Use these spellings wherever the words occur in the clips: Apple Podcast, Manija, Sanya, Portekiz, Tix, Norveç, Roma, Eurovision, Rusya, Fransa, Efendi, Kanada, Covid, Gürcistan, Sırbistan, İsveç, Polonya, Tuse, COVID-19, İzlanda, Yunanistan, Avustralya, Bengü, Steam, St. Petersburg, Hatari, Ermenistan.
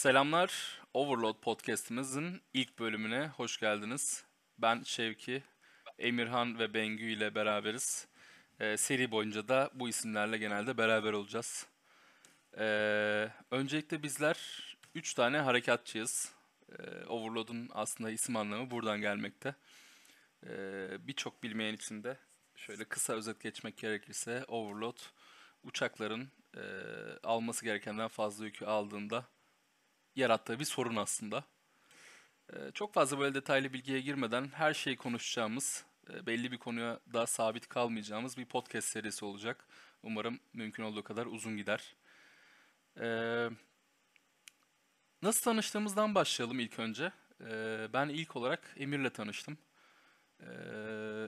Selamlar, Overload Podcast'imizin ilk bölümüne hoş geldiniz. Ben Şevki, Emirhan ve Bengü ile beraberiz. Seri boyunca da bu isimlerle genelde beraber olacağız. Öncelikle bizler 3 tane harekatçıyız. Overload'un aslında isim anlamı buradan gelmekte. Birçok bilmeyen için de şöyle kısa özet geçmek gerekirse Overload, uçakların alması gerekenden fazla yükü aldığında yarattığı bir sorun aslında. Çok fazla böyle detaylı bilgiye girmeden her şeyi konuşacağımız, belli bir konuya da sabit kalmayacağımız bir podcast serisi olacak. Umarım mümkün olduğu kadar uzun gider. Nasıl tanıştığımızdan başlayalım ilk önce. Ben ilk olarak Emir'le tanıştım.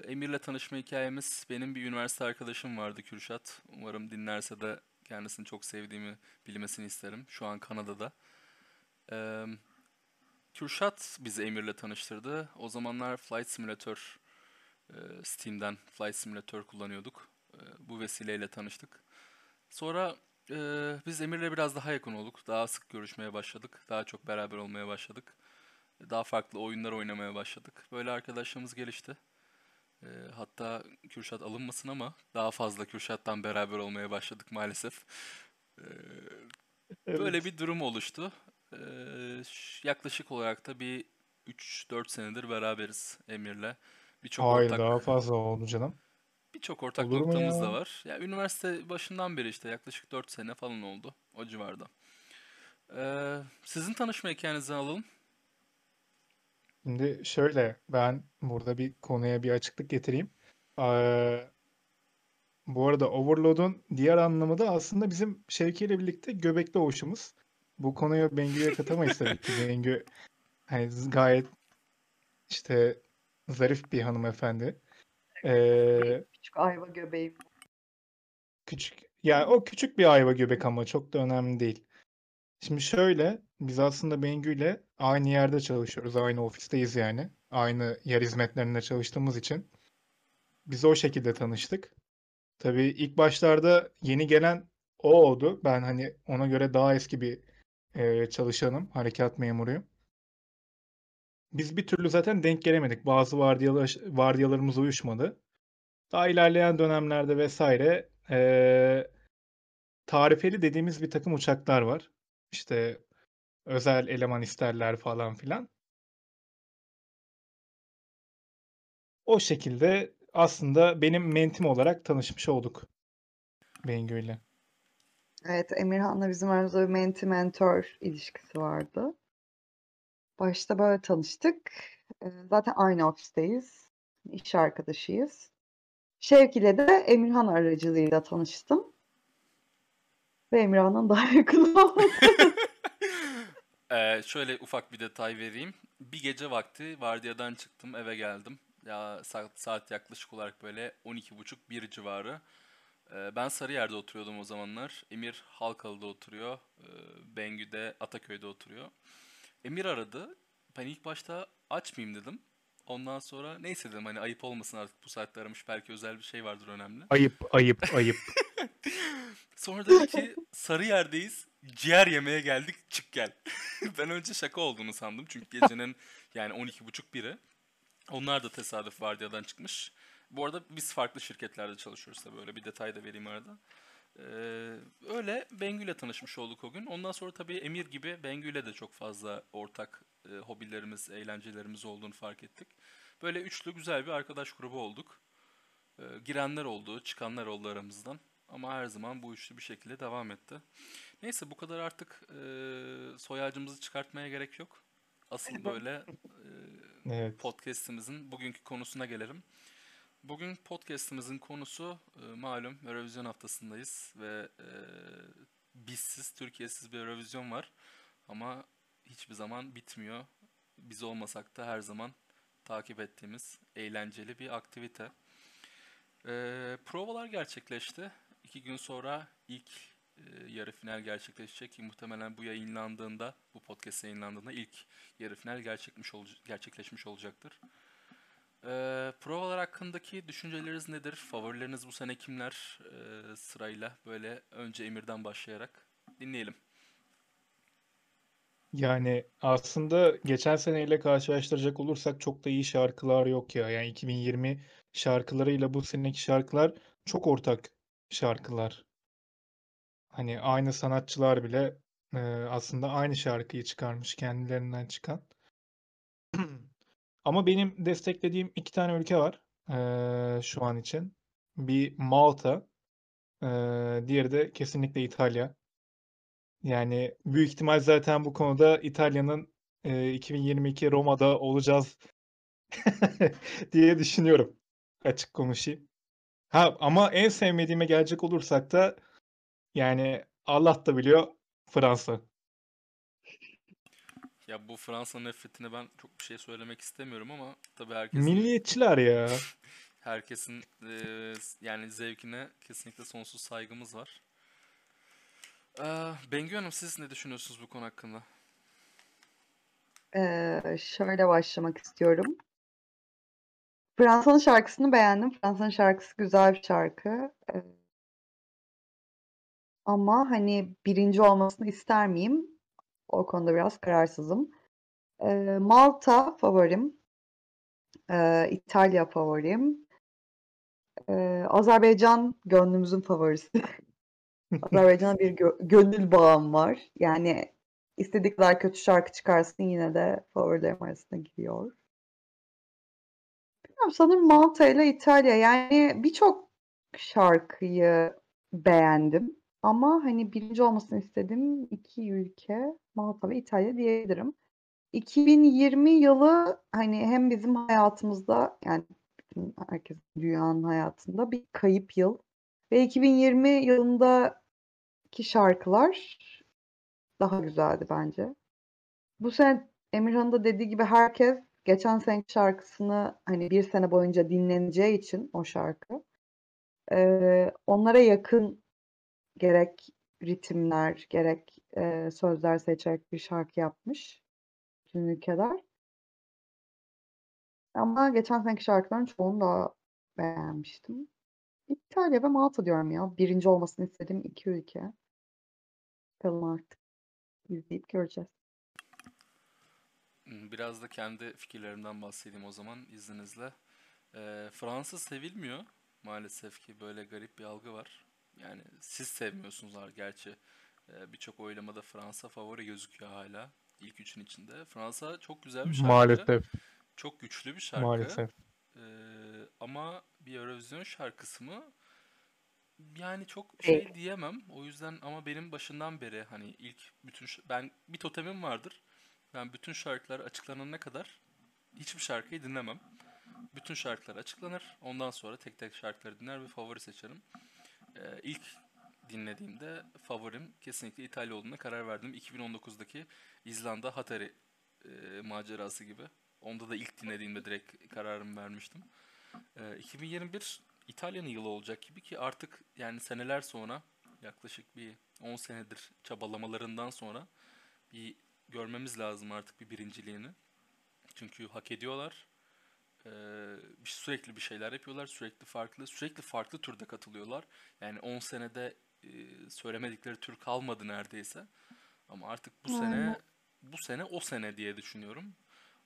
Emir'le tanışma hikayemiz, benim bir üniversite arkadaşım vardı, Kürşat. Umarım dinlerse de kendisini çok sevdiğimi bilmesini isterim. Şu an Kanada'da. Kürşat bizi Emir'le tanıştırdı. O zamanlar Flight Simulator, Steam'den Flight Simulator kullanıyorduk. Bu vesileyle tanıştık. Sonra biz Emir'le biraz daha yakın olduk. Daha sık görüşmeye başladık. Daha çok beraber olmaya başladık. Daha farklı oyunlar oynamaya başladık. Böyle arkadaşlığımız gelişti. Hatta Kürşat alınmasın ama daha fazla Kürşat'tan beraber olmaya başladık maalesef. Evet. Böyle bir durum oluştu. Yaklaşık olarak da bir 3-4 senedir beraberiz Emir'le. Hayır, daha fazla oldu canım. Birçok ortak noktamız da var. Ya, üniversite başından beri işte yaklaşık 4 sene falan oldu o civarda. Sizin tanışma hikayenizden alalım. Şimdi şöyle, ben burada bir konuya bir açıklık getireyim. Bu arada Overload'un diğer anlamı da aslında bizim Şevki ile birlikte göbekli hoşumuz. Bu konuyu Bengü'ye katamayız tabii ki. Bengü hani gayet işte zarif bir hanımefendi. Küçük ayva göbeğim. Küçük, yani o küçük bir ayva göbek ama çok da önemli değil. Şimdi şöyle, biz aslında Bengü'yle aynı yerde çalışıyoruz, aynı ofisteyiz yani. Aynı yer hizmetlerinde çalıştığımız için biz o şekilde tanıştık. Tabii ilk başlarda yeni gelen o oldu. Ben hani ona göre daha eski bir çalışanım, harekat memuruyum. Biz bir türlü zaten denk gelemedik. Bazı vardiyalarımız uyuşmadı. Daha ilerleyen dönemlerde vesaire tarifeli dediğimiz bir takım uçaklar var. İşte özel eleman isterler falan filan. O şekilde aslında benim mentim olarak tanışmış olduk Bengü'yle. Evet, Emirhan'la bizim aramızda bir menti-mentor ilişkisi vardı. Başta böyle tanıştık. Zaten aynı ofisteyiz. İş arkadaşıyız. Şevki'yle de Emirhan aracılığıyla tanıştım. Ve Emirhan'dan daha yakın oldum. Şöyle ufak bir detay vereyim. Bir gece vakti vardiyadan çıktım, eve geldim. Ya saat yaklaşık olarak böyle 12.30-1 civarı. Ben Sarıyer'de oturuyordum o zamanlar. Emir Halkalı'da oturuyor. Bengü de Ataköy'de oturuyor. Emir aradı. Ben ilk başta açmayayım dedim. Ondan sonra neyse dedim, hani ayıp olmasın artık, bu saatte aramış. Belki özel bir şey vardır önemli. Ayıp. Sonra dedi ki Sarıyer'deyiz. Ciğer yemeye geldik. Çık gel. Ben önce şaka olduğunu sandım. Çünkü gecenin yani 12.30-1'i. Onlar da tesadüf vardiyadan çıkmış. Bu arada biz farklı şirketlerde çalışıyoruz da, böyle bir detay da vereyim arada. Öyle Bengü'yle tanışmış olduk o gün. Ondan sonra tabii Emir gibi Bengü'yle de çok fazla ortak hobilerimiz, eğlencelerimiz olduğunu fark ettik. Böyle üçlü güzel bir arkadaş grubu olduk. Girenler oldu, çıkanlar oldu aramızdan. Ama her zaman bu üçlü bir şekilde devam etti. Neyse, bu kadar artık soy ağacımızı çıkartmaya gerek yok. Asıl böyle evet, podcast'imizin bugünkü konusuna gelelim. Bugün podcast'imizin konusu malum Eurovision haftasındayız ve bizsiz, Türkiye'siz bir Eurovision var. Ama hiçbir zaman bitmiyor. Biz olmasak da her zaman takip ettiğimiz eğlenceli bir aktivite. Provalar gerçekleşti. 2 gün sonra ilk yarı final gerçekleşecek. Muhtemelen bu yayınlandığında, bu podcast yayınlandığında ilk yarı final gerçekleşmiş olacaktır. Provalar hakkındaki düşünceleriniz nedir? Favorileriniz bu sene kimler? Sırayla böyle önce Emir'den başlayarak dinleyelim. Yani aslında geçen seneyle karşılaştıracak olursak çok da iyi şarkılar yok ya. Yani 2020 şarkılarıyla bu seneki şarkılar çok ortak şarkılar. Hani aynı sanatçılar bile aslında aynı şarkıyı çıkarmış, kendilerinden çıkan. Ama benim desteklediğim iki tane ülke var şu an için. Bir Malta, diğeri de kesinlikle İtalya. Yani büyük ihtimal zaten bu konuda İtalya'nın 2022 Roma'da olacağız diye düşünüyorum. Açık konuşayım. Ha, ama en sevmediğime gelecek olursak da yani Allah da biliyor, Fransa. Ya bu Fransa nefretine ben çok bir şey söylemek istemiyorum ama tabii herkesin... Milliyetçiler ya. Herkesin yani zevkine kesinlikle sonsuz saygımız var. Bengü Hanım, siz ne düşünüyorsunuz bu konu hakkında? Şöyle başlamak istiyorum. Fransa'nın şarkısını beğendim. Fransa'nın şarkısı güzel bir şarkı. Ama hani birinci olmasını ister miyim? O konuda biraz kararsızım. Malta favorim. İtalya favorim. Azerbaycan gönlümüzün favorisi. Azerbaycan'a bir gönül bağım var. Yani istediği kadar kötü şarkı çıkarsın yine de favorilerim arasına giriyor. Bilmiyorum, sanırım Malta ile İtalya. Yani birçok şarkıyı beğendim. Ama hani birinci olmasını istediğim iki ülke Malta ve İtalya diyebilirim. 2020 yılı hani hem bizim hayatımızda, yani bütün herkes dünyanın hayatında bir kayıp yıl. Ve 2020 yılındaki şarkılar daha güzeldi bence. Bu sene Emirhan'ın da dediği gibi herkes geçen seneki şarkısını hani bir sene boyunca dinleneceği için o şarkı onlara yakın gerek ritimler gerek sözler seçerek bir şarkı yapmış bütün ülkeler. Ama geçen seneki şarkıların çoğunu da beğenmiştim. İtalya ve Malta diyorum ya. Birinci olmasını istediğim iki ülke. Bakalım artık. İzleyip göreceğiz. Biraz da kendi fikirlerimden bahsedeyim o zaman izninizle. Fransa sevilmiyor. Maalesef ki böyle garip bir algı var. Yani siz sevmiyorsunuzlar gerçi. Birçok oylamada Fransa favori gözüküyor hala. İlk üçün içinde. Fransa çok güzel bir şarkı. Maalesef. Çok güçlü bir şarkı. Maalesef. Ama bir Eurovision şarkısı mı? Yani çok şey diyemem. O yüzden ama benim başından beri hani ilk bütün ben bir totemim vardır. Ben bütün şarkılar açıklanana kadar hiçbir şarkıyı dinlemem. Bütün şarkılar açıklanır. Ondan sonra tek tek şarkıları dinler ve favori seçerim. İlk dinlediğimde favorim kesinlikle İtalya olduğuna karar verdim. 2019'daki İzlanda Hatari macerası gibi. Onda da ilk dinlediğimde direkt kararımı vermiştim. 2021 İtalya'nın yılı olacak gibi ki artık yani seneler sonra yaklaşık bir 10 senedir çabalamalarından sonra bir görmemiz lazım artık bir birinciliğini. Çünkü hak ediyorlar. Sürekli bir şeyler yapıyorlar. Sürekli farklı türde katılıyorlar. Yani 10 senede söylemedikleri tür kalmadı neredeyse. Ama artık bu sene o sene diye düşünüyorum.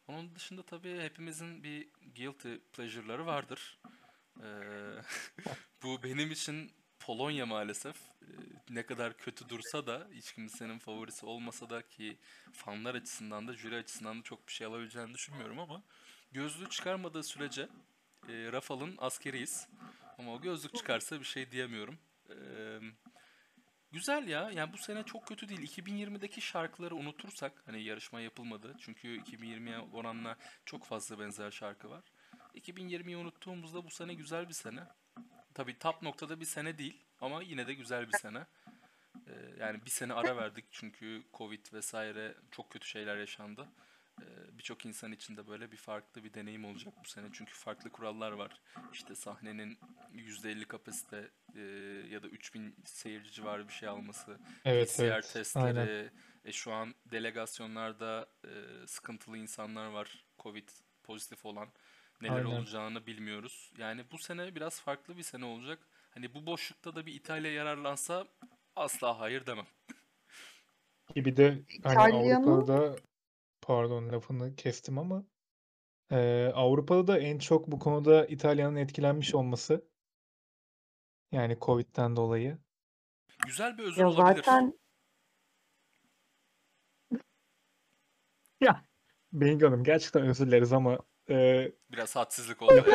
Onun dışında tabii hepimizin bir guilty pleasure'ları vardır. Bu benim için Polonya maalesef. Ne kadar kötü dursa da, hiç kimsenin favorisi olmasa da ki fanlar açısından da, jüri açısından da çok bir şey alabileceğini düşünmüyorum ama gözlüğü çıkarmadığı sürece Rafał'ın askeriyiz. Ama o gözlük çıkarsa bir şey diyemiyorum. Güzel ya. Yani bu sene çok kötü değil. 2020'deki şarkıları unutursak hani yarışma yapılmadı. Çünkü 2020'ye oranla çok fazla benzer şarkı var. 2020'yi unuttuğumuzda bu sene güzel bir sene. Tabii top noktada bir sene değil ama yine de güzel bir sene. Yani bir sene ara verdik çünkü Covid vesaire çok kötü şeyler yaşandı. Birçok insan için de böyle bir farklı bir deneyim olacak bu sene. Çünkü farklı kurallar var. İşte sahnenin %50 kapasite ya da 3000 seyirci civarı bir şey alması. Evet, PCR evet, testleri. Şu an delegasyonlarda sıkıntılı insanlar var. Covid pozitif olan. Neler aynen olacağını bilmiyoruz. Yani bu sene biraz farklı bir sene olacak. Hani bu boşlukta da bir İtalya yararlansa asla hayır demem. Ki bir de hani Avrupa'da, pardon lafını kestim ama Avrupa'da da en çok bu konuda İtalya'nın etkilenmiş olması, yani Covid'den dolayı. Güzel bir özür ya olabilir. Zaten... ya Bengü Hanım gerçekten özür dileriz ama biraz hadsizlik oldu.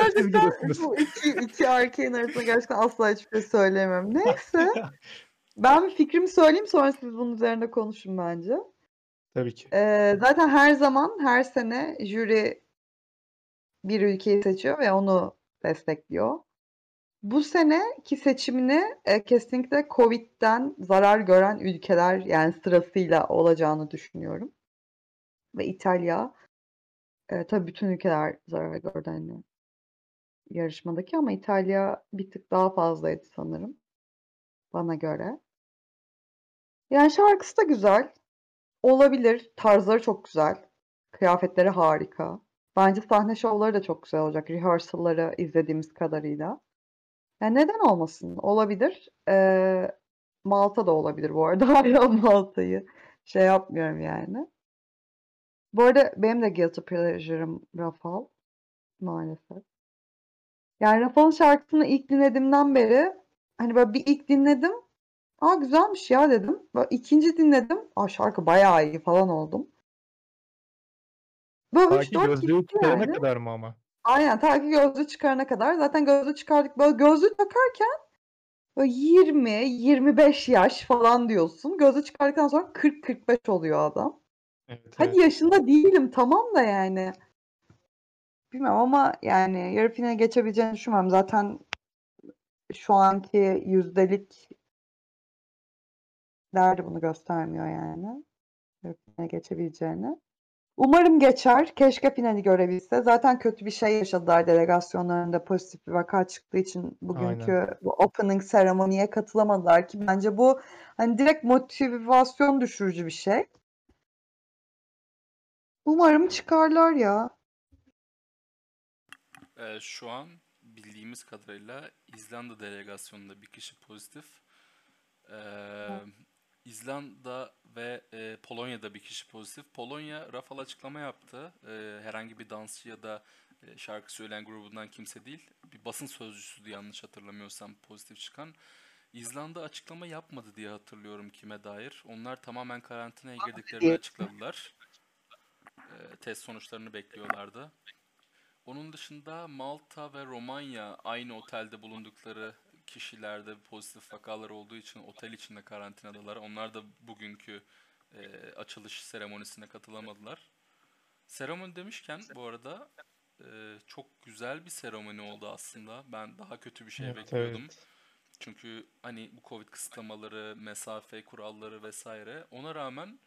Bu iki erkeğin arasında gerçekten asla hiçbir şey söyleyemem. Neyse. Ben bir fikrimi söyleyeyim, sonra siz bunun üzerine konuşun bence. Tabii ki. Zaten her zaman, her sene jüri bir ülkeyi seçiyor ve onu destekliyor. Bu seneki seçimini kesinlikle Covid'den zarar gören ülkeler, yani sırasıyla olacağını düşünüyorum. Ve İtalya, tabii bütün ülkeler zarar gördü yani yarışmadaki, ama İtalya bir tık daha fazlaydı sanırım bana göre. Yani şarkısı da güzel olabilir, tarzları çok güzel, kıyafetleri harika. Bence sahne şovları da çok güzel olacak, rehearsalları izlediğimiz kadarıyla. Yani neden olmasın? Olabilir. Malta da olabilir bu arada. Hala Malta'yı şey yapmıyorum yani. Bu arada benim de guilty pleasure'ım Rafał. Maalesef. Yani Rafał'ın şarkısını ilk dinlediğimden beri, hani böyle bir ilk dinledim. Aa güzelmiş ya dedim. Böyle ikinci dinledim. Aa şarkı bayağı iyi falan oldum. Böyle 3-4 gitti yani. Ne kadar mı ama? Aynen, ta ki gözlüğü çıkarana kadar. Zaten gözlüğü çıkardık. Böyle gözlüğü takarken böyle 20-25 yaş falan diyorsun. Gözlüğü çıkardıktan sonra 40-45 oluyor adam. Evet, hadi evet. Yaşında değilim tamam da yani. Bilmem ama yani yarı finale geçebileceğini düşünmem. Zaten şu anki yüzdelik derdi bunu göstermiyor yani. Yarı finale geçebileceğini. Umarım geçer. Keşke finali görebilse. Zaten kötü bir şey yaşadılar delegasyonlarında. Pozitif bir vaka çıktığı için bugünkü bu opening seremoniye katılamadılar ki bence bu hani direkt motivasyon düşürücü bir şey. Umarım çıkarlar ya. Şu an bildiğimiz kadarıyla İzlanda delegasyonunda bir kişi pozitif. İzlanda ve Polonya'da bir kişi pozitif. Polonya, Rafał açıklama yaptı. Herhangi bir dansçı ya da şarkı söyleyen grubundan kimse değil. Bir basın sözcüsüydü yanlış hatırlamıyorsam pozitif çıkan. İzlanda açıklama yapmadı diye hatırlıyorum kime dair. Onlar tamamen karantinaya girdiklerini açıkladılar. Test sonuçlarını bekliyorlardı. Onun dışında Malta ve Romanya aynı otelde bulundukları kişilerde pozitif vakalar olduğu için otel içinde karantinadalar. Onlar da bugünkü açılış seremonisine katılamadılar. Seremoni demişken bu arada çok güzel bir seremoni oldu aslında. Ben daha kötü bir şey bekliyordum. Evet. Çünkü hani bu Covid kısıtlamaları, mesafe kuralları vesaire. Ona rağmen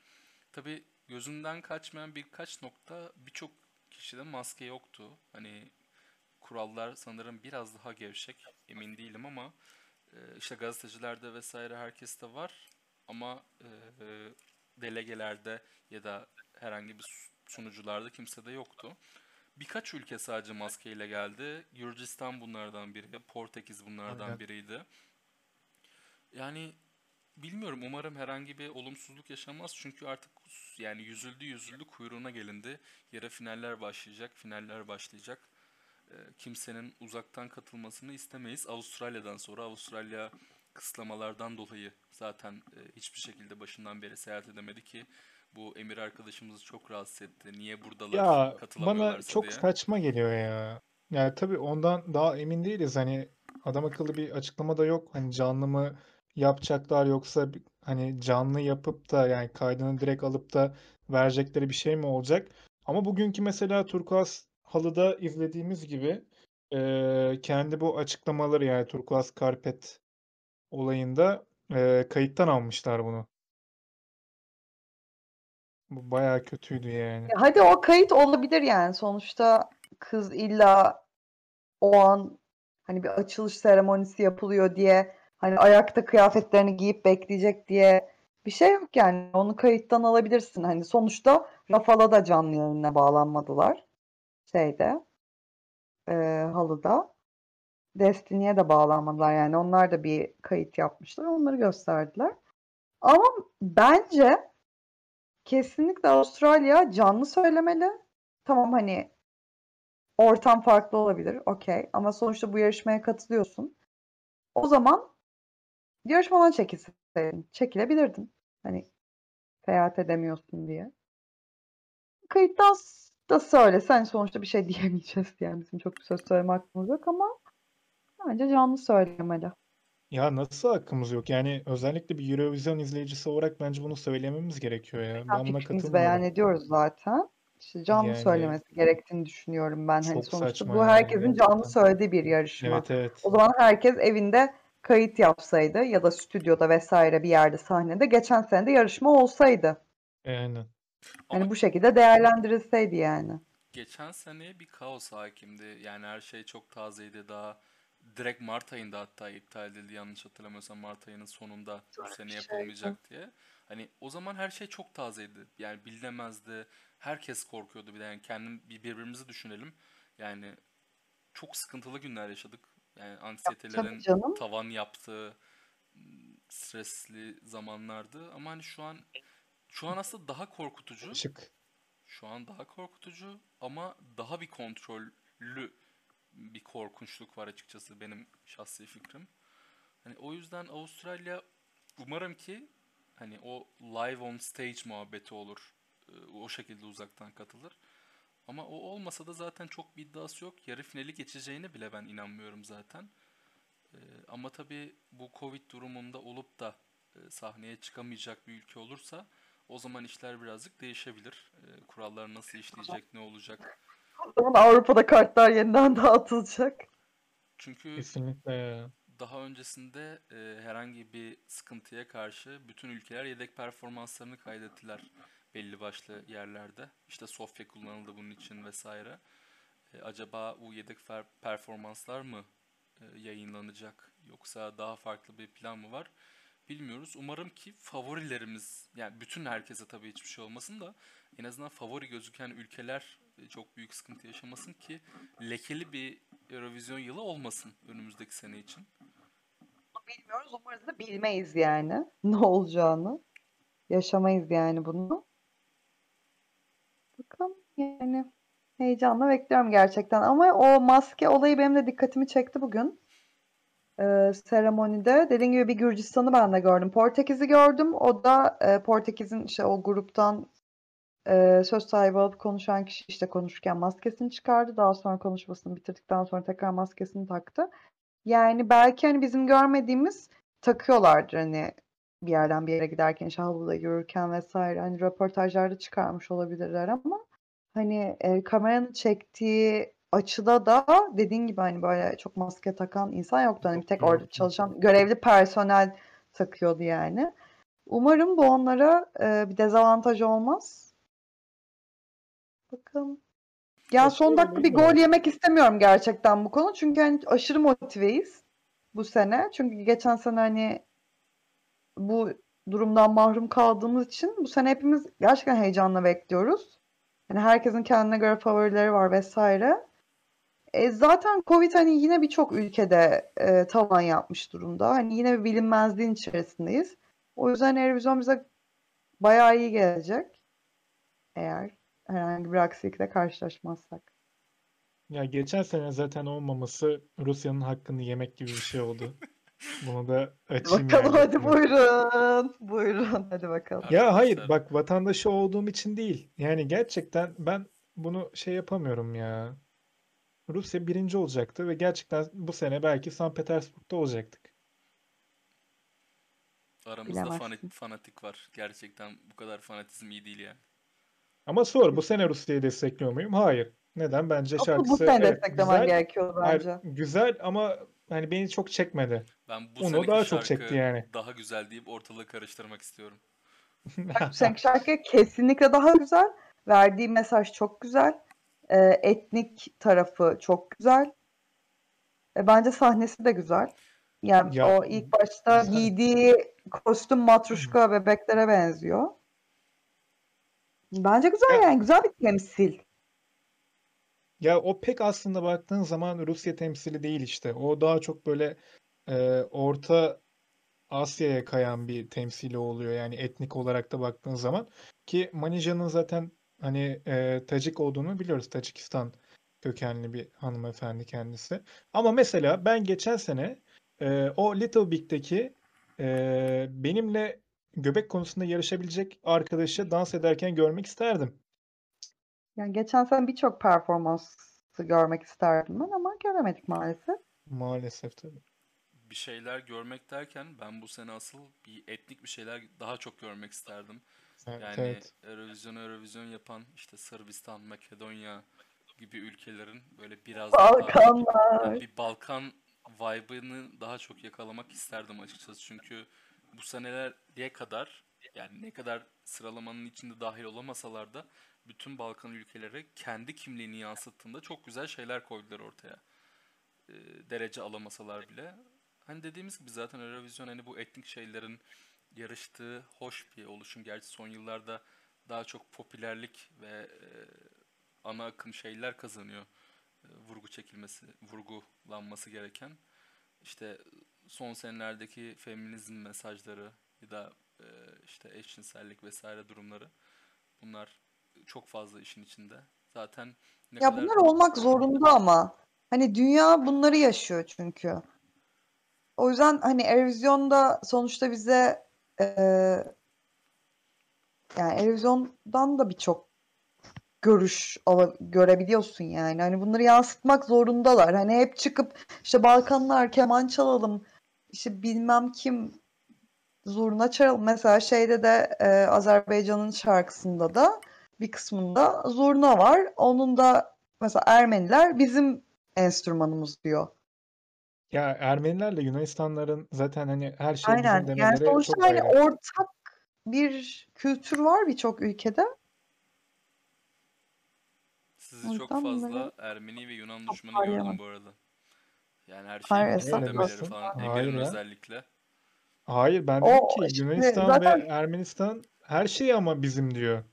tabii gözünden kaçmayan birkaç nokta, birçok kişide maske yoktu. Hani kurallar sanırım biraz daha gevşek, emin değilim ama işte gazetecilerde vesaire herkes de var ama delegelerde ya da herhangi bir sunucularda kimse de yoktu. Birkaç ülke sadece maskeyle geldi. Gürcistan bunlardan biri, Portekiz bunlardan biriydi. Yani bilmiyorum, umarım herhangi bir olumsuzluk yaşanmaz çünkü artık yani yüzüldü kuyruğuna gelindi. Yarı finaller başlayacak, Kimsenin uzaktan katılmasını istemeyiz. Avustralya'dan sonra, Avustralya kısıtlamalardan dolayı zaten hiçbir şekilde başından beri seyahat edemedi ki bu Emir arkadaşımızı çok rahatsız etti. Niye buradalar, ya, katılamıyorlarsa diye. Bana çok saçma geliyor ya. Yani tabii ondan daha emin değiliz. Hani adam akıllı bir açıklama da yok. Hani canlı mı yapacaklar yoksa hani canlı yapıp da yani kaydını direkt alıp da verecekleri bir şey mi olacak? Ama bugünkü mesela Turkuaz halıda izlediğimiz gibi kendi bu açıklamaları, yani turkuaz karpet olayında kayıttan almışlar bunu. Bu bayağı kötüydü yani. Hadi o kayıt olabilir yani. Sonuçta kız illa o an hani bir açılış seremonisi yapılıyor diye hani ayakta kıyafetlerini giyip bekleyecek diye bir şey yok yani. Onu kayıttan alabilirsin. Hani sonuçta Rafał'a da canlı yayına bağlanmadılar. Şeyde, halıda. Destiny'ye de bağlanmadılar yani. Onlar da bir kayıt yapmışlar. Onları gösterdiler. Ama bence kesinlikle Avustralya canlı söylemeli. Tamam, hani ortam farklı olabilir, okey. Ama sonuçta bu yarışmaya katılıyorsun. O zaman yarışmadan çekilseydin, çekilebilirdin. Hani seyahat edemiyorsun diye. Kayıttan da söylesen sonuçta bir şey diyemeyeceğiz. Yani bizim çok bir söz söyleme hakkımız yok ama bence canlı söylemeli. Ya nasıl hakkımız yok? Yani özellikle bir Eurovision izleyicisi olarak bence bunu söylememiz gerekiyor ya. Ya ben buna katılmıyorum. Beyan ediyoruz zaten. İşte canlı yani, söylemesi gerektiğini düşünüyorum ben. Hani sonuçta bu herkesin yani canlı söylediği bir yarışma. Evet, evet. O zaman herkes evinde kayıt yapsaydı ya da stüdyoda vesaire bir yerde sahnede geçen sene de yarışma olsaydı. Aynen. Yani bu şekilde değerlendirilseydi yani. Geçen seneye bir kaos hakimdi. Yani her şey çok tazeydi daha. Direkt Mart ayında hatta iptal edildi yanlış hatırlamıyorsam, Mart ayının sonunda bu sene yapılmayacak diye. Hani o zaman her şey çok tazeydi. Yani bilinemezdi. Herkes korkuyordu bir de. Yani birbirimizi düşünelim. Yani çok sıkıntılı günler yaşadık. Yani anksiyetelerin tavan yaptığı stresli zamanlardı. Ama hani şu an aslında daha korkutucu. Açık. Şu an daha korkutucu ama daha bir kontrollü bir korkunçluk var açıkçası, benim şahsi fikrim. Hani o yüzden Avustralya umarım ki hani o live on stage muhabbeti olur. O şekilde uzaktan katılır. Ama o olmasa da zaten çok bir iddiası yok. Yarı finali geçeceğine bile ben inanmıyorum zaten. Ama tabii bu Covid durumunda olup da sahneye çıkamayacak bir ülke olursa o zaman işler birazcık değişebilir. Kurallar nasıl işleyecek, ne olacak? O zaman Avrupa'da kartlar yeniden dağıtılacak. Çünkü kesinlikle daha öncesinde herhangi bir sıkıntıya karşı bütün ülkeler yedek performanslarını kaydettiler belli başlı yerlerde. İşte Sofya kullanıldı bunun için vesaire. Acaba bu yedek performanslar mı yayınlanacak yoksa daha farklı bir plan mı var? Bilmiyoruz. Umarım ki favorilerimiz, yani bütün herkese tabii hiçbir şey olmasın da en azından favori gözüken ülkeler çok büyük sıkıntı yaşamasın ki lekeli bir Eurovision yılı olmasın önümüzdeki sene için. Bilmiyoruz. Umarız da bilmeyiz yani ne olacağını. Yaşamayız yani bunu. Bakın yani heyecanla bekliyorum gerçekten. Ama o maske olayı benim de dikkatimi çekti bugün. Seremonide. Dediğim gibi bir Gürcistan'ı ben de gördüm. Portekiz'i gördüm. O da Portekiz'in işte o gruptan söz sahibi alıp konuşan kişi işte konuşurken maskesini çıkardı. Daha sonra konuşmasını bitirdikten sonra tekrar maskesini taktı. Yani belki hani bizim görmediğimiz takıyorlardır hani bir yerden bir yere giderken, şahlıda yürürken vesaire, hani röportajlarda çıkarmış olabilirler ama hani kameranın çektiği açıda da dediğin gibi hani böyle çok maske takan insan yoktu. Hani bir tek orada çalışan görevli personel takıyordu yani. Umarım bu onlara bir dezavantaj olmaz. Bakın. Ya son dakika bir gol yemek istemiyorum gerçekten bu konu. Çünkü hani aşırı motiveyiz bu sene. Çünkü geçen sene hani bu durumdan mahrum kaldığımız için bu sene hepimiz gerçekten heyecanla bekliyoruz. Yani herkesin kendine göre favorileri var vesaire. Zaten Covid hani yine birçok ülkede tavan yapmış durumda. Hani yine bir bilinmezliğin içerisindeyiz. O yüzden Eurovision bize bayağı iyi gelecek. Eğer herhangi bir aksilikle karşılaşmazsak. Ya geçen sene zaten olmaması Rusya'nın hakkını yemek gibi bir şey oldu. Bunu da açayım. Bakalım yani. Hadi buyurun. Buyurun hadi bakalım. Ya hayır bak, vatandaşı olduğum için değil. Yani gerçekten ben bunu şey yapamıyorum ya. Rusya birinci olacaktı ve gerçekten bu sene belki Sankt Petersburg'da olacaktık. Aramızda fanatik var. Gerçekten bu kadar fanatizm iyi değil yani. Ama sor, bu sene Rusya'yı destekliyor muyum? Hayır. Neden? Bence şarkısı bu sene desteklemen güzel, gerekiyor bence. Güzel ama hani beni çok çekmedi. Ben bu onu daha çok çekti yani. Daha güzel deyip ortalığı karıştırmak istiyorum. Bu seneki şarkı kesinlikle daha güzel. Verdiği mesaj çok güzel. Etnik tarafı çok güzel. Bence sahnesi de güzel. Yani ya, o ilk başta güzel giydiği kostüm matruşka bebeklere benziyor. Bence güzel yani. Güzel bir temsil. Ya o pek aslında baktığın zaman Rusya temsili değil işte. O daha çok böyle Orta Asya'ya kayan bir temsili oluyor yani etnik olarak da baktığın zaman. Ki Manija'nın zaten hani Tacik olduğunu biliyoruz. Tacikistan kökenli bir hanımefendi kendisi. Ama mesela ben geçen sene o Little Big'deki benimle göbek konusunda yarışabilecek arkadaşı dans ederken görmek isterdim. Yani geçen sene birçok performansı görmek isterdim ben ama göremedik maalesef. Maalesef tabii. Bir şeyler görmek derken ben bu sene asıl bir etnik bir şeyler daha çok görmek isterdim. Evet, yani evet. Eurovision yapan işte Sırbistan, Makedonya gibi ülkelerin böyle biraz daha bir Balkan vibe'ını daha çok yakalamak isterdim açıkçası. Çünkü bu senelere kadar yani ne kadar sıralamanın içinde dahil olamasalar da bütün Balkan ülkeleri kendi kimliğini yansıttığında çok güzel şeyler koydular ortaya. Derece alamasalar bile. Hani dediğimiz gibi zaten Eurovision hani bu etnik şeylerin yarıştığı hoş bir oluşum. Gerçi son yıllarda daha çok popülerlik ve ana akım şeyler kazanıyor. Vurgulanması gereken. İşte son senelerdeki feminizm mesajları ya da işte eşcinsellik vesaire durumları. Bunlar çok fazla işin içinde. Zaten ne ya kadar bunlar olmak zorunda ama. Hani dünya bunları yaşıyor çünkü. O yüzden hani Eurovision'da sonuçta bize yani Eurovision'dan da birçok görüş görebiliyorsun yani. Hani bunları yansıtmak zorundalar. Hani hep çıkıp işte Balkanlar keman çalalım, işte bilmem kim zurna çalalım. Mesela şeyde de Azerbaycan'ın şarkısında da bir kısmında zurna var. Onun da mesela Ermeniler bizim enstrümanımız diyor. Ya Ermenilerle Yunanistanların zaten hani her şeyi bizim demeleri yani sonuçta çok hani ortak bir kültür var birçok ülkede. Sizi ondan çok fazla bunları... Ermeni ve Yunan düşmanı gördüm bu arada. Yani her şeyi bizim demeleri falan. Ege'nin özellikle. Hayır ben dedim ki işte, Yunanistan zaten... ve Ermenistan her şeyi ama bizim diyor.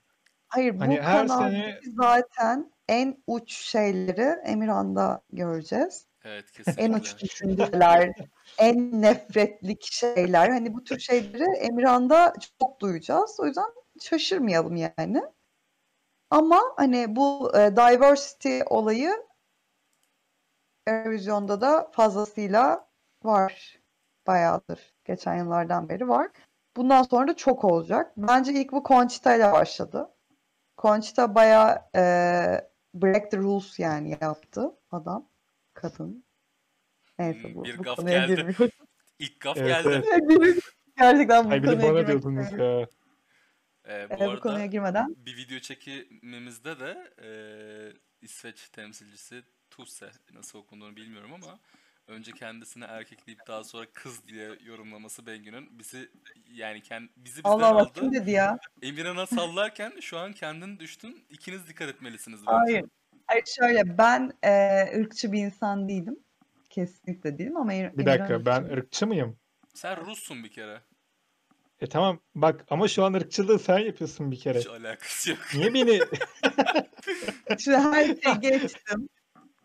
Hayır hani bu her sene... zaten en uç şeyleri Emirhan'da göreceğiz. Evet, kesinlikle. En uç düşünceler, en nefretlik şeyler. Hani bu tür şeyleri Emirhan'da çok duyacağız. O yüzden şaşırmayalım yani. Ama hani bu diversity olayı Eurovision'da da fazlasıyla var. Bayağıdır. Geçen yıllardan beri var. Bundan sonra da çok olacak. Bence ilk bu Conchita ile başladı. Conchita bayağı break the rules yani yaptı adam. Kadın. Neyse bu. Bir gaf geldi. İlk gaf geldi. Gerçekten bu konuya bana diyordunuz ya. Bu arada konuya girmeden bir video çekimimizde de İsveç temsilcisi Tuse nasıl okunduğunu bilmiyorum ama önce kendisini erkek deyip daha sonra kız diye yorumlaması Bengü'nün bizi yani bizi bizden Allah aldı. Kim dedi ya? Emirhan'a sallarken şu an kendin düştün. İkiniz dikkat etmelisiniz. Hayır. Hayır şöyle ben ırkçı bir insan değilim. Kesinlikle değilim ama... Bir dakika ben ırkçı mıyım? Sen Rus'sun bir kere. Tamam bak ama şu an ırkçılığı sen yapıyorsun bir kere. Hiç alakası yok. Niye beni... Şimdi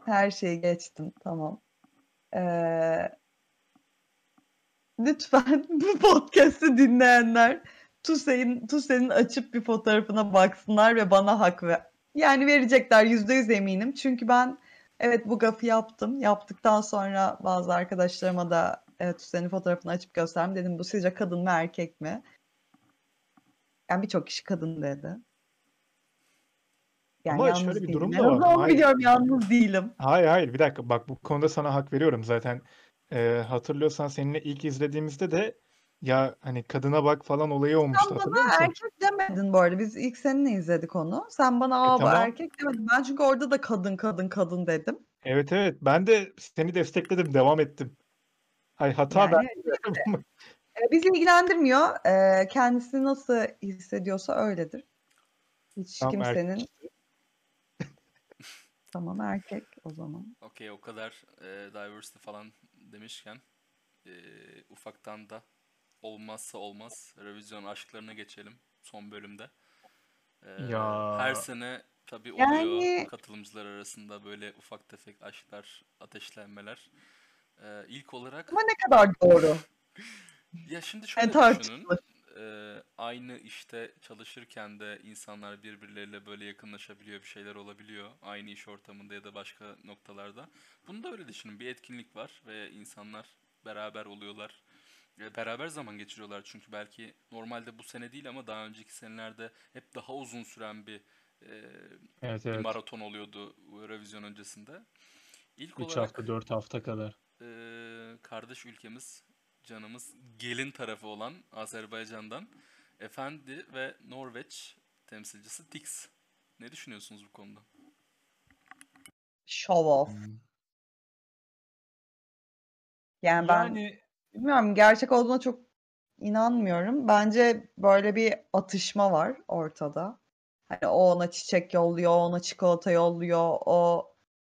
her şeyi geçtim. Tamam. Lütfen bu podcast'ı dinleyenler Tuse'nin açıp bir fotoğrafına baksınlar ve bana hak ver. Yani verecekler %100 eminim. Çünkü ben evet bu gafı yaptım. Yaptıktan sonra bazı arkadaşlarıma da Tuse'nin fotoğrafını açıp gösterdim. Dedim bu sizce kadın mı erkek mi? Yani birçok kişi kadın dedi. Yani ama şöyle bir durum da var. Onu biliyorum yalnız değilim. Hayır bir dakika bak bu konuda sana hak veriyorum. Zaten hatırlıyorsan seninle ilk izlediğimizde de ya hani kadına bak falan olayı olmuştu hatırlıyor musun? Sen bana erkek demedin bu arada. Biz ilk seninle izledik onu. Sen bana tamam. Erkek demedin. Ben çünkü orada da kadın dedim. Evet ben de seni destekledim devam ettim. Hayır hata yani, ben. Evet. Bizi ilgilendirmiyor. Kendisini nasıl hissediyorsa öyledir. Hiç tamam, kimsenin. Erkek. Tamam erkek o zaman. Okey o kadar diversity falan demişken ufaktan da olmazsa olmaz Eurovision aşklarına geçelim son bölümde. Her sene tabii oluyor yani... katılımcılar arasında böyle ufak tefek aşklar, ateşlenmeler. İlk olarak... Ama ne kadar doğru. Ya şimdi şöyle düşünün. Aynı işte çalışırken de insanlar birbirleriyle böyle yakınlaşabiliyor, bir şeyler olabiliyor. Aynı iş ortamında ya da başka noktalarda. Bunu da öyle düşünün. Bir etkinlik var ve insanlar beraber oluyorlar. Beraber zaman geçiriyorlar. Çünkü belki normalde bu sene değil ama daha önceki senelerde hep daha uzun süren bir maraton oluyordu Eurovision öncesinde. İlk 3 hafta, 4 hafta kadar. Kardeş ülkemiz, canımız, gelin tarafı olan Azerbaycan'dan Efendi ve Norveç temsilcisi Tix. Ne düşünüyorsunuz bu konuda? Show off. Yani ben bilmiyorum, gerçek olduğuna çok inanmıyorum. Bence böyle bir atışma var ortada. Hani o ona çiçek yolluyor, o ona çikolata yolluyor, o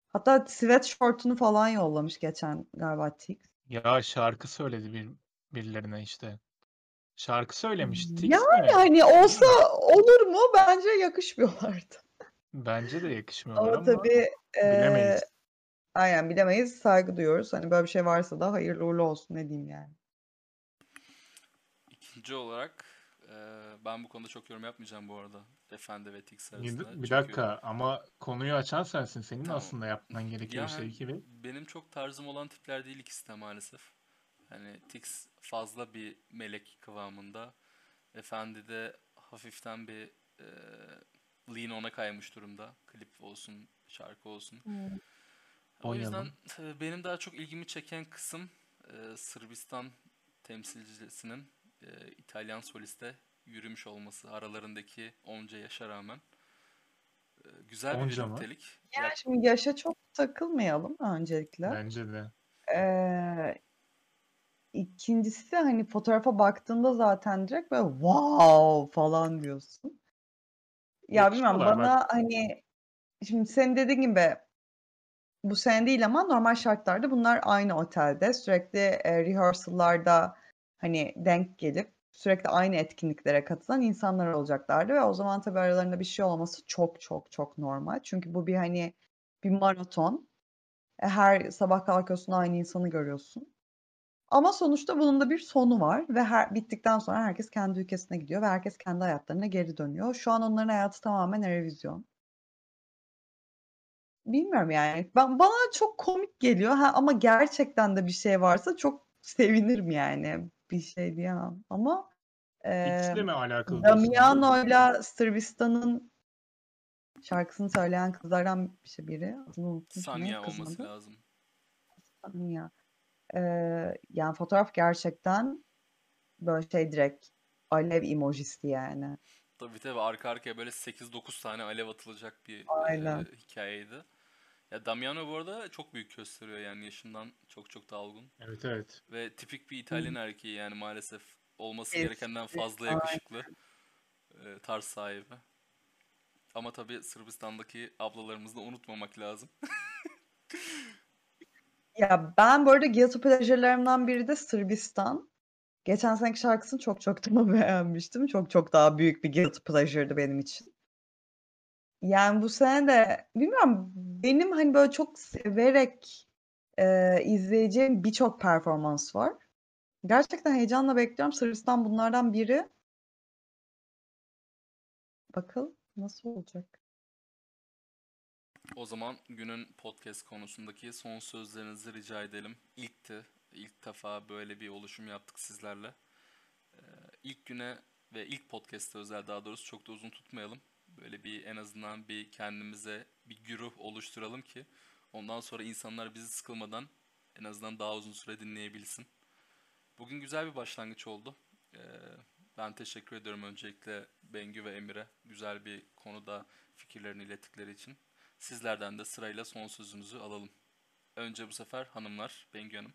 hatta sweatshirt'unu falan yollamış geçen galiba Tix. Ya şarkı söyledi birilerine işte. Şarkı söylemişti. Tix yani mi? Hani olsa olur mu? Bence yakışmıyorlardı. Bence de yakışmıyorlar ama tabii, bilemeyiz. Aynen, bilemeyiz. Saygı duyuyoruz. Hani böyle bir şey varsa da hayırlı uğurlu olsun, ne diyeyim yani. İkinci olarak ben bu konuda çok yorum yapmayacağım bu arada. Efendi ve Tix arasında. Bir dakika çünkü... ama konuyu açan sensin. Senin tamam. Aslında yapman gereken yani, şey gibi. Benim çok tarzım olan tipler değil ikisi de maalesef. Hani Tix fazla bir melek kıvamında. Efendi de hafiften bir lean ona kaymış durumda. Klip olsun, şarkı olsun. Hmm. O yüzden benim daha çok ilgimi çeken kısım Sırbistan temsilcisinin İtalyan soliste yürümüş olması, aralarındaki onca yaşa rağmen. Güzel bir birliktelik. Yani şimdi yaşa çok takılmayalım öncelikle. Bence de. İkincisi hani fotoğrafa baktığında zaten direkt böyle wow falan diyorsun. Ya bilmiyorum bana hani şimdi senin dediğin gibi bu sene değil ama normal şartlarda bunlar aynı otelde sürekli rehearsal'larda hani denk gelip sürekli aynı etkinliklere katılan insanlar olacaklardı ve o zaman tabii aralarında bir şey olması çok çok çok normal. Çünkü bu bir hani bir maraton. Her sabah kalkıyorsun, aynı insanı görüyorsun. Ama sonuçta bunun da bir sonu var ve bittikten sonra herkes kendi ülkesine gidiyor ve herkes kendi hayatlarına geri dönüyor. Şu an onların hayatı tamamen Eurovision. Bilmiyorum yani. Bana çok komik geliyor ama gerçekten de bir şey varsa çok sevinirim yani. Bir şey diyemem ama İkisi mi alakalı? Damiano'yla Sırbistan'ın şarkısını söyleyen kızlardan biri. Sanya olması lazım. Sanya. Yani fotoğraf gerçekten böyle şey direkt alev emojisi yani. Tabii arka arkaya böyle 8-9 tane alev atılacak bir hikayeydi. Ya Damiano bu arada çok büyük gösteriyor yani, yaşından çok çok daha olgun. Evet. Ve tipik bir İtalyan erkeği yani, maalesef olması gerekenden fazla yakışıklı, tarz sahibi. Ama tabii Sırbistan'daki ablalarımızı da unutmamak lazım. Ya ben bu arada guilty pleasure'lerimden biri de Sırbistan. Geçen seneki şarkısını çok çok daha beğenmiştim. Çok çok daha büyük bir guilty pleasure'dı benim için. Yani bu sene de bilmiyorum, benim hani böyle çok severek izleyeceğim birçok performans var. Gerçekten heyecanla bekliyorum. Sırbistan bunlardan biri. Bakalım nasıl olacak. O zaman günün podcast konusundaki son sözlerinizi rica edelim. İlk defa böyle bir oluşum yaptık sizlerle. İlk güne ve ilk podcast'te özel, daha doğrusu çok da uzun tutmayalım. Böyle bir en azından bir kendimize bir güruh oluşturalım ki ondan sonra insanlar bizi sıkılmadan en azından daha uzun süre dinleyebilsin. Bugün güzel bir başlangıç oldu. Ben teşekkür ediyorum öncelikle Bengü ve Emir'e güzel bir konuda fikirlerini ilettikleri için. Sizlerden de sırayla son sözünüzü alalım. Önce bu sefer hanımlar, Bengü Hanım.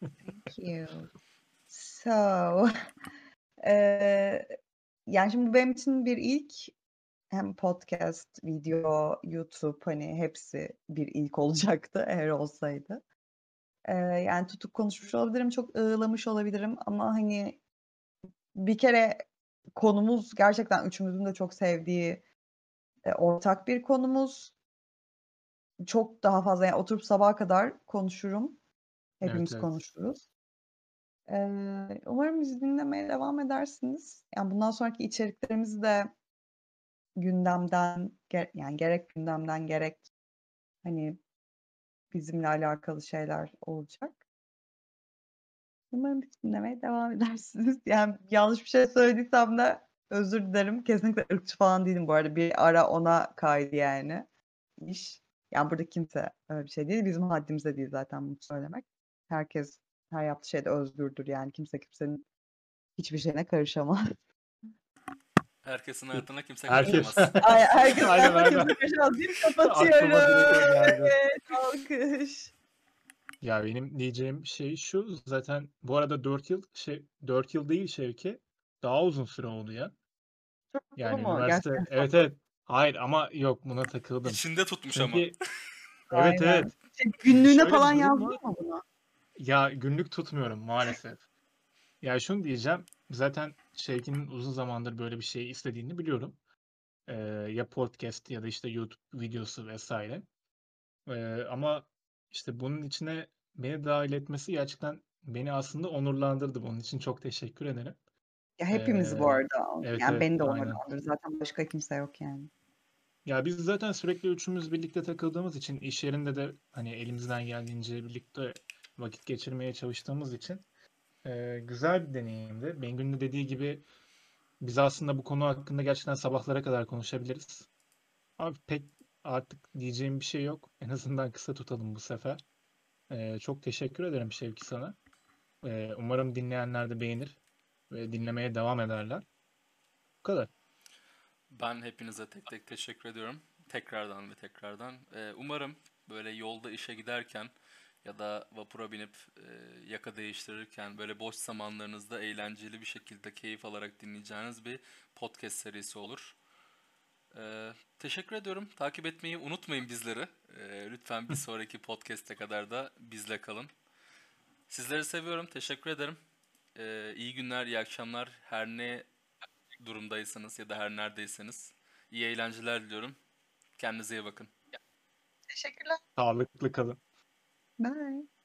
Thank you. So... Yani şimdi bu benim için bir ilk, hem podcast, video, YouTube hani hepsi bir ilk olacaktı eğer olsaydı. Yani tutup konuşmuş olabilirim, çok ığlamış olabilirim ama hani bir kere konumuz gerçekten üçümüzün de çok sevdiği ortak bir konumuz. Çok daha fazla yani oturup sabaha kadar konuşurum. Hepimiz konuşuruz. Umarım bizi dinlemeye devam edersiniz. Yani bundan sonraki içeriklerimiz de gündemden, yani gerek gündemden gerek hani bizimle alakalı şeyler olacak. Umarım bizi dinlemeye devam edersiniz. Yani yanlış bir şey söylediysem de özür dilerim. Kesinlikle ırkçı falan değilim bu arada. Bir ara ona kaydı yani iş. Yani burada kimse öyle bir şey değil. Bizim haddimize değil zaten bunu söylemek. Herkes her yaptığı şeyde özgürdür yani. Kimse kimsenin hiçbir şeyine karışamaz. Herkesin hayatına kimse karışamaz. Herkesin hayatına kimse karışamaz deyip kapatıyorum. Evet, alkış. Ya benim diyeceğim şey şu. Zaten bu arada 4 yıl değil Şevki. Daha uzun süre oldu ya. Çok yani üniversite. Gerçekten. Evet evet. Hayır ama yok buna takıldım. İçinde tutmuş çünkü... ama. Evet aynen. Evet. Günlüğüne şöyle falan yazdın mı buna? Ya günlük tutmuyorum maalesef. Ya şunu diyeceğim. Zaten Şevki'nin uzun zamandır böyle bir şey istediğini biliyorum. Ya podcast ya da işte YouTube videosu vesaire. Ama işte bunun içine beni dahil etmesi gerçekten beni aslında onurlandırdı. Bunun için çok teşekkür ederim. Ya hepimiz bu arada. Evet, yani evet, beni de onurlandırdı. Zaten başka kimse yok yani. Ya biz zaten sürekli üçümüz birlikte takıldığımız için iş yerinde de hani elimizden geldiğince birlikte vakit geçirmeye çalıştığımız için güzel bir deneyimdi. Bengü'nün de dediği gibi biz aslında bu konu hakkında gerçekten sabahlara kadar konuşabiliriz. Ama pek artık diyeceğim bir şey yok. En azından kısa tutalım bu sefer. Çok teşekkür ederim Şevki sana. Umarım dinleyenler de beğenir ve dinlemeye devam ederler. Bu kadar. Ben hepinize tek tek teşekkür ediyorum. Tekrardan ve tekrardan. Umarım böyle yolda işe giderken ya da vapura binip yaka değiştirirken böyle boş zamanlarınızda eğlenceli bir şekilde keyif alarak dinleyeceğiniz bir podcast serisi olur. Teşekkür ediyorum. Takip etmeyi unutmayın bizleri. Lütfen bir sonraki podcast'e kadar da bizle kalın. Sizleri seviyorum. Teşekkür ederim. İyi günler, iyi akşamlar. Her ne durumdaysanız ya da her neredeyseniz. İyi eğlenceler diliyorum. Kendinize iyi bakın. Teşekkürler. Sağlıklı kalın. Bye.